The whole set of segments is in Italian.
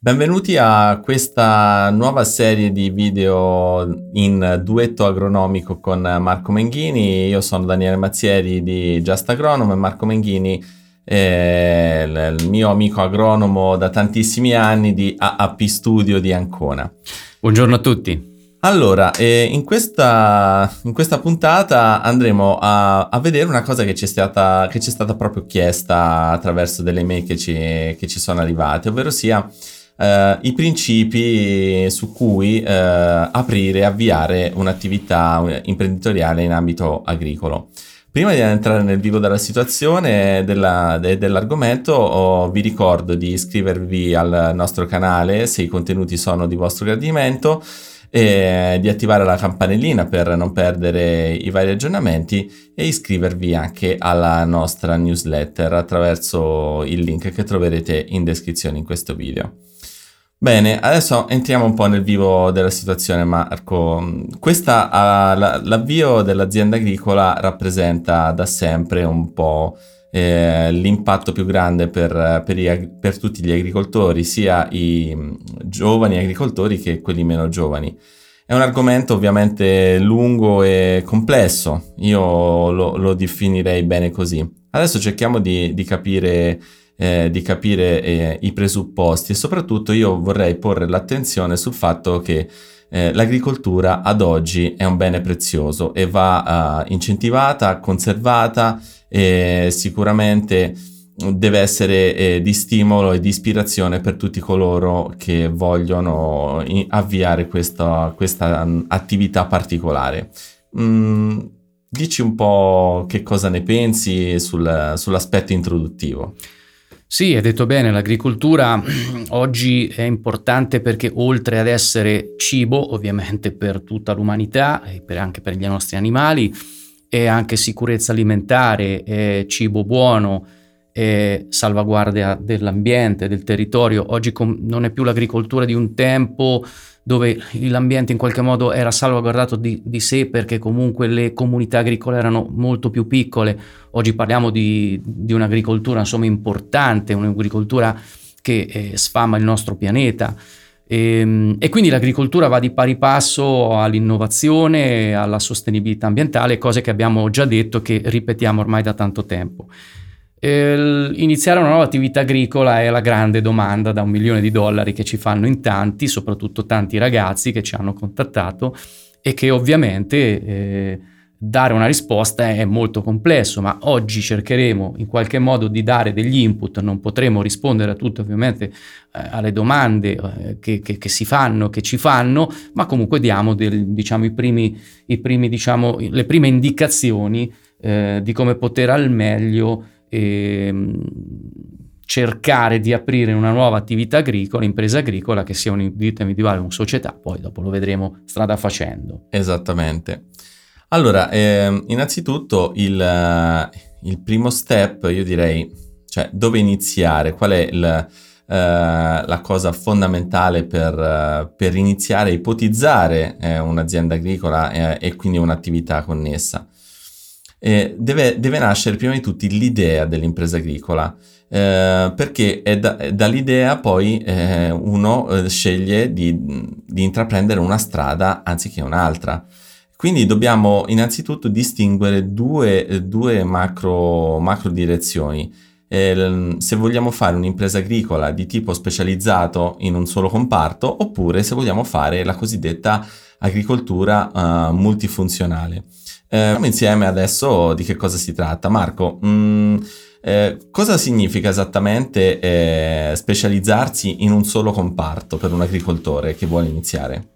Benvenuti a questa nuova serie di video in duetto agronomico con Marco Menghini. Io sono Daniele Mazzieri di Just Agronomo e Marco Menghini è il mio amico agronomo da tantissimi anni di AAP Studio di Ancona. Buongiorno a tutti. Allora, in questa puntata andremo a vedere una cosa che ci è stata proprio chiesta attraverso delle email che ci sono arrivate, ovvero sia i principi su cui aprire e avviare un'attività imprenditoriale in ambito agricolo. Prima di entrare nel vivo della situazione e dell'argomento, vi ricordo di iscrivervi al nostro canale se i contenuti sono di vostro gradimento e di attivare la campanellina per non perdere i vari aggiornamenti e iscrivervi anche alla nostra newsletter attraverso il link che troverete in descrizione in questo video. Bene, adesso entriamo un po' nel vivo della situazione, Marco. L'avvio dell'azienda agricola rappresenta da sempre un po' l'impatto più grande per tutti gli agricoltori, sia i giovani agricoltori che quelli meno giovani. È un argomento ovviamente lungo e complesso, io lo definirei bene così. Adesso cerchiamo di capire i presupposti e soprattutto io vorrei porre l'attenzione sul fatto che l'agricoltura ad oggi è un bene prezioso e va incentivata, conservata e sicuramente deve essere di stimolo e di ispirazione per tutti coloro che vogliono avviare questa attività particolare. Dici un po' che cosa ne pensi sull'aspetto introduttivo. Sì, hai detto bene, l'agricoltura oggi è importante perché oltre ad essere cibo, ovviamente per tutta l'umanità e anche per i nostri animali, è anche sicurezza alimentare, è cibo buono, è salvaguardia dell'ambiente, del territorio. Oggi non è più l'agricoltura di un tempo dove l'ambiente in qualche modo era salvaguardato di sé perché comunque le comunità agricole erano molto più piccole. Oggi parliamo di un'agricoltura insomma importante, un'agricoltura che sfama il nostro pianeta e quindi l'agricoltura va di pari passo all'innovazione, alla sostenibilità ambientale, cose che abbiamo già detto che ripetiamo ormai da tanto tempo. Iniziare una nuova attività agricola è la grande domanda da $1 milione che ci fanno in tanti, soprattutto tanti ragazzi che ci hanno contattato e che ovviamente dare una risposta è molto complesso, ma oggi cercheremo in qualche modo di dare degli input. Non potremo rispondere a tutte ovviamente alle domande che si fanno, che ci fanno, ma comunque diamo le prime indicazioni di come poter al meglio e cercare di aprire una nuova attività agricola, impresa agricola, che sia un individuale o una società, poi dopo lo vedremo strada facendo. Esattamente. Allora, innanzitutto il primo step, io direi, cioè dove iniziare, qual è la cosa fondamentale per iniziare a ipotizzare un'azienda agricola e quindi un'attività connessa. Deve nascere prima di tutti l'idea dell'impresa agricola, perché dall'idea poi uno sceglie di intraprendere una strada anziché un'altra. Quindi dobbiamo innanzitutto distinguere due macro direzioni. Se vogliamo fare un'impresa agricola di tipo specializzato in un solo comparto, oppure se vogliamo fare la cosiddetta agricoltura multifunzionale. Insieme adesso di che cosa si tratta. Marco, cosa significa esattamente specializzarsi in un solo comparto per un agricoltore che vuole iniziare?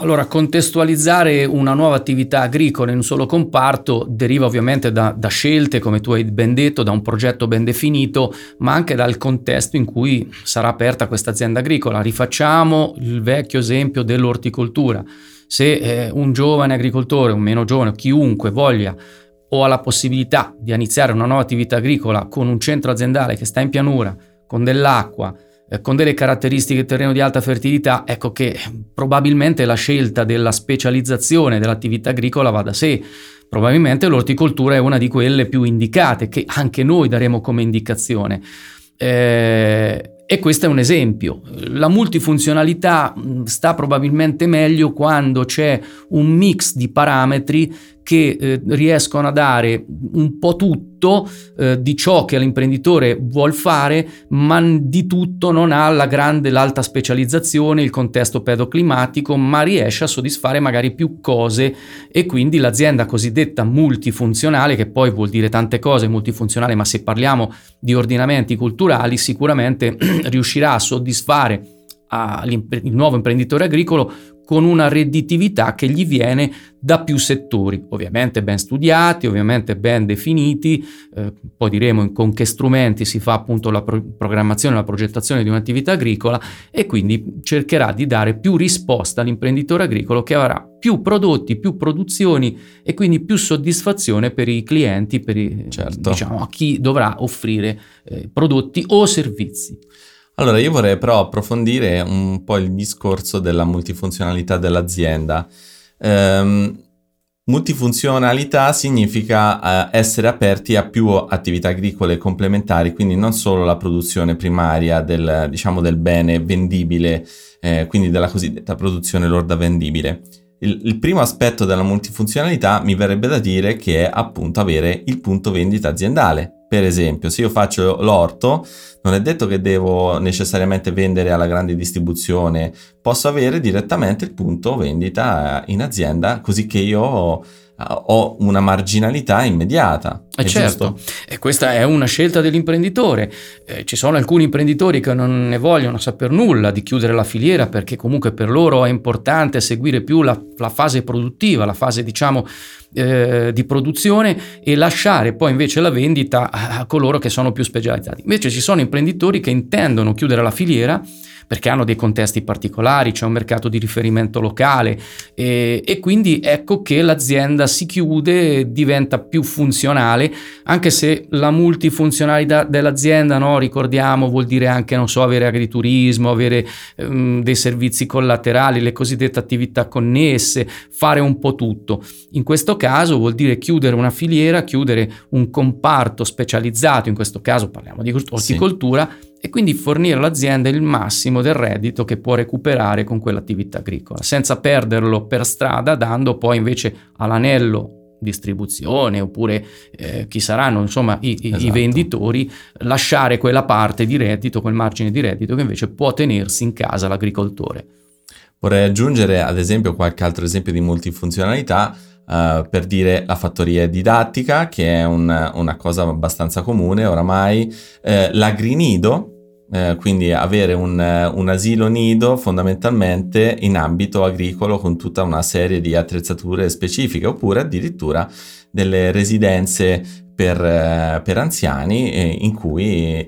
Allora, contestualizzare una nuova attività agricola in un solo comparto deriva ovviamente da scelte, come tu hai ben detto, da un progetto ben definito, ma anche dal contesto in cui sarà aperta questa azienda agricola. Rifacciamo il vecchio esempio dell'orticoltura. Se un giovane agricoltore, un meno giovane, chiunque voglia o ha la possibilità di iniziare una nuova attività agricola con un centro aziendale che sta in pianura, con dell'acqua, con delle caratteristiche terreno di alta fertilità, ecco che probabilmente la scelta della specializzazione dell'attività agricola va da sé. Probabilmente l'orticoltura è una di quelle più indicate, che anche noi daremo come indicazione. E questo è un esempio. La multifunzionalità sta probabilmente meglio quando c'è un mix di parametri che riescono a dare un po' tutto di ciò che l'imprenditore vuol fare, ma di tutto non ha l'alta specializzazione, il contesto pedoclimatico, ma riesce a soddisfare magari più cose, e quindi l'azienda cosiddetta multifunzionale, che poi vuol dire tante cose multifunzionale, ma se parliamo di ordinamenti culturali sicuramente riuscirà a soddisfare il nuovo imprenditore agricolo con una redditività che gli viene da più settori, ovviamente ben studiati, ovviamente ben definiti, poi diremo con che strumenti si fa appunto la programmazione, la progettazione di un'attività agricola, e quindi cercherà di dare più risposta all'imprenditore agricolo, che avrà più prodotti, più produzioni e quindi più soddisfazione per i clienti, certo, diciamo, a chi dovrà offrire prodotti o servizi. Allora, io vorrei però approfondire un po' il discorso della multifunzionalità dell'azienda. Multifunzionalità significa essere aperti a più attività agricole complementari, quindi non solo la produzione primaria del bene vendibile, quindi della cosiddetta produzione lorda vendibile. Il primo aspetto della multifunzionalità mi verrebbe da dire che è appunto avere il punto vendita aziendale. Per esempio, se io faccio l'orto, non è detto che devo necessariamente vendere alla grande distribuzione, posso avere direttamente il punto vendita in azienda, così che io ho una marginalità immediata. Certo, giusto? E questa è una scelta dell'imprenditore. Ci sono alcuni imprenditori che non ne vogliono saper nulla di chiudere la filiera, perché comunque per loro è importante seguire più la fase produttiva, la fase di produzione, e lasciare poi invece la vendita a coloro che sono più specializzati. Invece ci sono imprenditori che intendono chiudere la filiera perché hanno dei contesti particolari, c'è un mercato di riferimento locale, e quindi ecco che l'azienda si chiude, diventa più funzionale, anche se la multifunzionalità dell'azienda, no, ricordiamo, vuol dire anche, non so, avere agriturismo, avere dei servizi collaterali, le cosiddette attività connesse, fare un po' tutto. In questo caso vuol dire chiudere una filiera, chiudere un comparto specializzato, in questo caso parliamo di orticoltura, sì, e quindi fornire all'azienda il massimo del reddito che può recuperare con quell'attività agricola, senza perderlo per strada, dando poi invece all'anello distribuzione oppure chi saranno, insomma, esatto, i venditori, lasciare quella parte di reddito, quel margine di reddito che invece può tenersi in casa l'agricoltore. Vorrei aggiungere ad esempio qualche altro esempio di multifunzionalità. Per dire, la fattoria didattica, che è una cosa abbastanza comune oramai, l'agrinido, quindi avere un asilo nido fondamentalmente in ambito agricolo con tutta una serie di attrezzature specifiche, oppure addirittura delle residenze per anziani in cui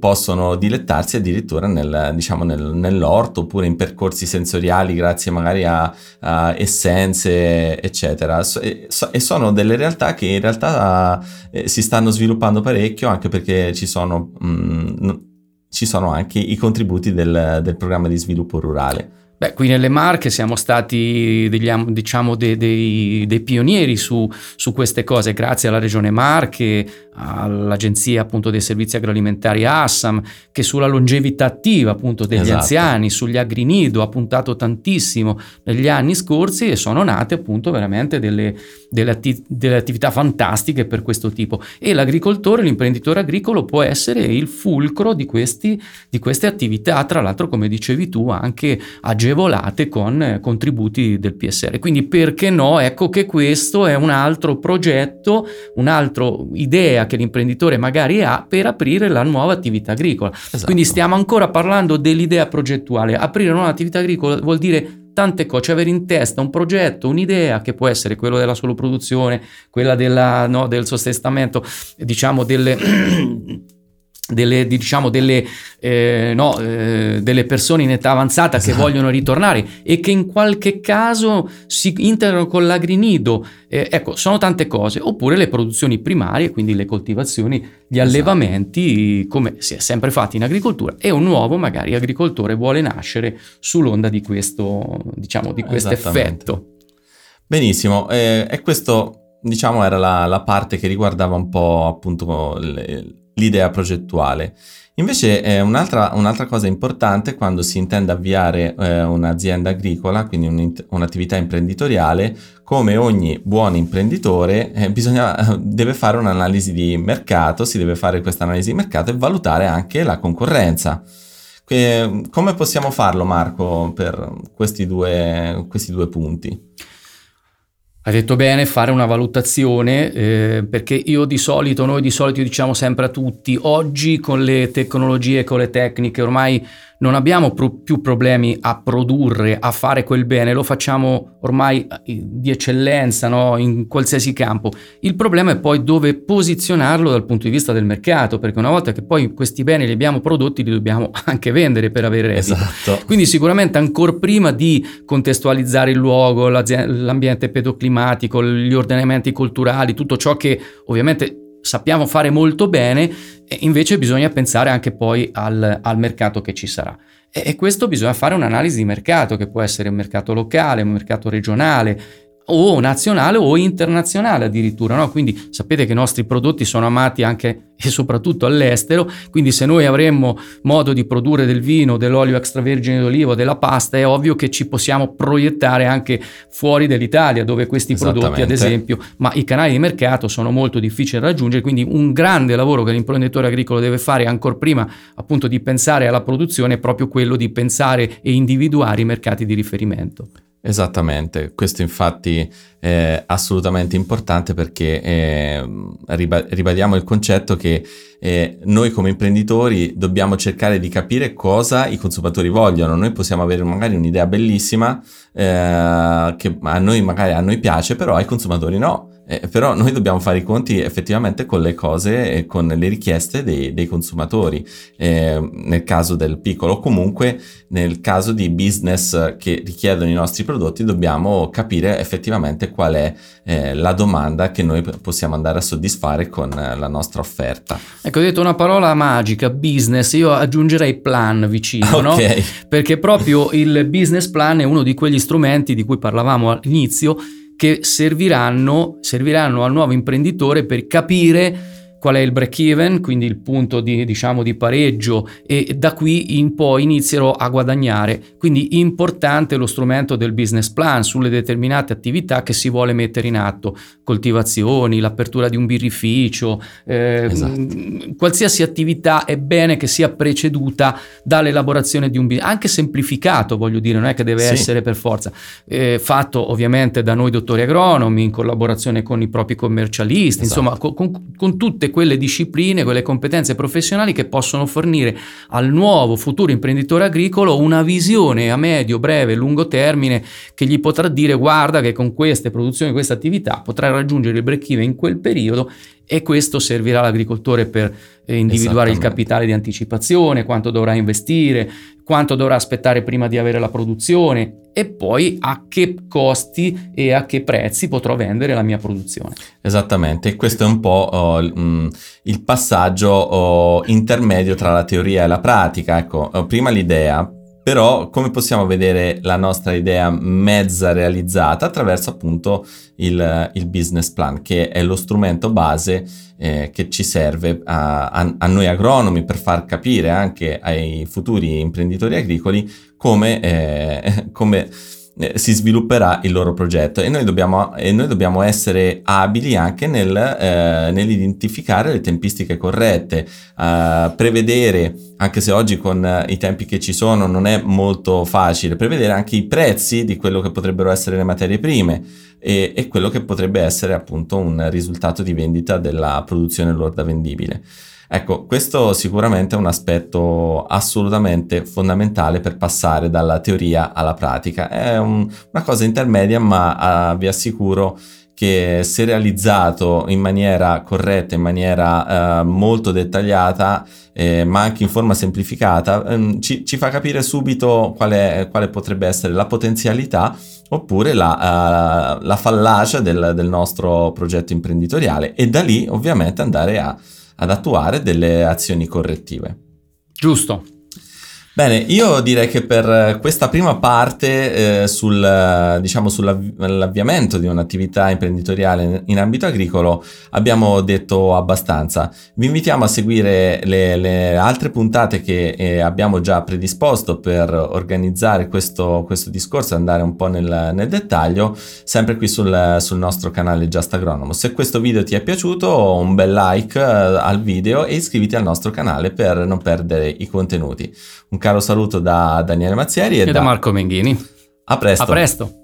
possono dilettarsi addirittura nell'orto, oppure in percorsi sensoriali grazie magari a essenze, eccetera. E sono delle realtà che in realtà si stanno sviluppando parecchio, anche perché ci sono anche i contributi del programma di sviluppo rurale. Beh, qui nelle Marche siamo stati dei pionieri su queste cose, grazie alla Regione Marche, all'Agenzia appunto dei servizi agroalimentari Assam, che sulla longevità attiva appunto degli, esatto, anziani, sugli agrinido ha puntato tantissimo negli anni scorsi, e sono nate appunto veramente delle attività fantastiche per questo tipo. E l'agricoltore, l'imprenditore agricolo può essere il fulcro di queste attività, tra l'altro, come dicevi tu, anche agevolate con contributi del PSR. Quindi perché no? Ecco che questo è un altro progetto, un'altra idea che l'imprenditore magari ha per aprire la nuova attività agricola. Esatto. Quindi stiamo ancora parlando dell'idea progettuale. Aprire una nuova attività agricola vuol dire tante cose, avere in testa un progetto, un'idea, che può essere quello della soloproduzione, quella del sostentamento, delle persone in età avanzata, esatto, che vogliono ritornare e che in qualche caso si integrano con l'agrinido, sono tante cose, oppure le produzioni primarie, quindi le coltivazioni, gli, esatto, allevamenti, come si è sempre fatto in agricoltura, e un nuovo magari agricoltore vuole nascere sull'onda di questo, di questo effetto. Benissimo, e questo, era la parte che riguardava un po' appunto l'idea progettuale. Invece un'altra cosa importante quando si intende avviare un'azienda agricola, quindi un'attività imprenditoriale, come ogni buon imprenditore deve fare un'analisi di mercato, si deve fare questa analisi di mercato e valutare anche la concorrenza. Come possiamo farlo, Marco, per questi due punti? Hai detto bene, fare una valutazione, perché noi di solito diciamo sempre a tutti, oggi con le tecnologie, con le tecniche, ormai non abbiamo più problemi a produrre, a fare quel bene, lo facciamo ormai di eccellenza, no? In qualsiasi campo. Il problema è poi dove posizionarlo dal punto di vista del mercato, perché una volta che poi questi beni li abbiamo prodotti, li dobbiamo anche vendere per avere reddito. Esatto. Quindi sicuramente ancora prima di contestualizzare il luogo, l'ambiente pedoclimatico, gli ordinamenti culturali, tutto ciò che ovviamente sappiamo fare molto bene, invece bisogna pensare anche poi al mercato che ci sarà. E questo bisogna fare un'analisi di mercato, che può essere un mercato locale, un mercato regionale, o nazionale o internazionale addirittura, no? Quindi sapete che i nostri prodotti sono amati anche e soprattutto all'estero, quindi se noi avremmo modo di produrre del vino, dell'olio extravergine d'oliva, della pasta, è ovvio che ci possiamo proiettare anche fuori dall'Italia, dove questi prodotti ad esempio, ma i canali di mercato sono molto difficili da raggiungere, quindi un grande lavoro che l'imprenditore agricolo deve fare ancora prima appunto di pensare alla produzione è proprio quello di pensare e individuare i mercati di riferimento. Esattamente, questo infatti è assolutamente importante, perché ribadiamo il concetto che noi come imprenditori dobbiamo cercare di capire cosa i consumatori vogliono. Noi possiamo avere magari un'idea bellissima che a noi piace, però ai consumatori no. Però noi dobbiamo fare i conti effettivamente con le cose e con le richieste dei consumatori, nel caso del piccolo, comunque nel caso di business che richiedono i nostri prodotti dobbiamo capire effettivamente qual è la domanda che noi possiamo andare a soddisfare con la nostra offerta. Ecco, ho detto una parola magica, business, io aggiungerei plan vicino, okay. No? Perché proprio il business plan è uno di quegli strumenti di cui parlavamo all'inizio, che serviranno al nuovo imprenditore per capire qual è il break even, quindi il punto di pareggio, e da qui in poi inizierò a guadagnare. Quindi importante lo strumento del business plan sulle determinate attività che si vuole mettere in atto, coltivazioni, l'apertura di un birrificio, esatto. Qualsiasi attività è bene che sia preceduta dall'elaborazione di un business, anche semplificato, voglio dire, non è che deve essere per forza, fatto ovviamente da noi dottori agronomi in collaborazione con i propri commercialisti, esatto. Insomma con tutte quelle discipline, quelle competenze professionali che possono fornire al nuovo futuro imprenditore agricolo una visione a medio, breve, lungo termine che gli potrà dire: guarda che con queste produzioni, questa attività potrai raggiungere il break even in quel periodo, e questo servirà all'agricoltore per individuare il capitale di anticipazione, quanto dovrà investire, quanto dovrà aspettare prima di avere la produzione, e poi a che costi e a che prezzi potrò vendere la mia produzione. Esattamente, e questo è un po' il passaggio intermedio tra la teoria e la pratica. Ecco, prima l'idea, però come possiamo vedere la nostra idea mezza realizzata? Attraverso appunto il business plan, che è lo strumento base che ci serve a noi agronomi per far capire anche ai futuri imprenditori agricoli come si svilupperà il loro progetto, e noi dobbiamo essere abili anche nell'identificare le tempistiche corrette, prevedere, anche se oggi con i tempi che ci sono non è molto facile, prevedere anche i prezzi di quello che potrebbero essere le materie prime e quello che potrebbe essere appunto un risultato di vendita della produzione lorda vendibile. Ecco, questo sicuramente è un aspetto assolutamente fondamentale per passare dalla teoria alla pratica. È una cosa intermedia, ma vi assicuro che se realizzato in maniera corretta, in maniera molto dettagliata, ma anche in forma semplificata, ci fa capire subito quale potrebbe essere la potenzialità oppure la fallacia del nostro progetto imprenditoriale, e da lì ovviamente andare ad attuare delle azioni correttive. Giusto. Bene, io direi che per questa prima parte sull'avviamento di un'attività imprenditoriale in ambito agricolo abbiamo detto abbastanza. Vi invitiamo a seguire le altre puntate che abbiamo già predisposto per organizzare questo discorso e andare un po' nel dettaglio, sempre qui sul nostro canale Just Agronomo. Se questo video ti è piaciuto, un bel like al video e iscriviti al nostro canale per non perdere i contenuti. Un caro saluto da Daniele Mazzieri e da Marco Menghini. A presto. A presto.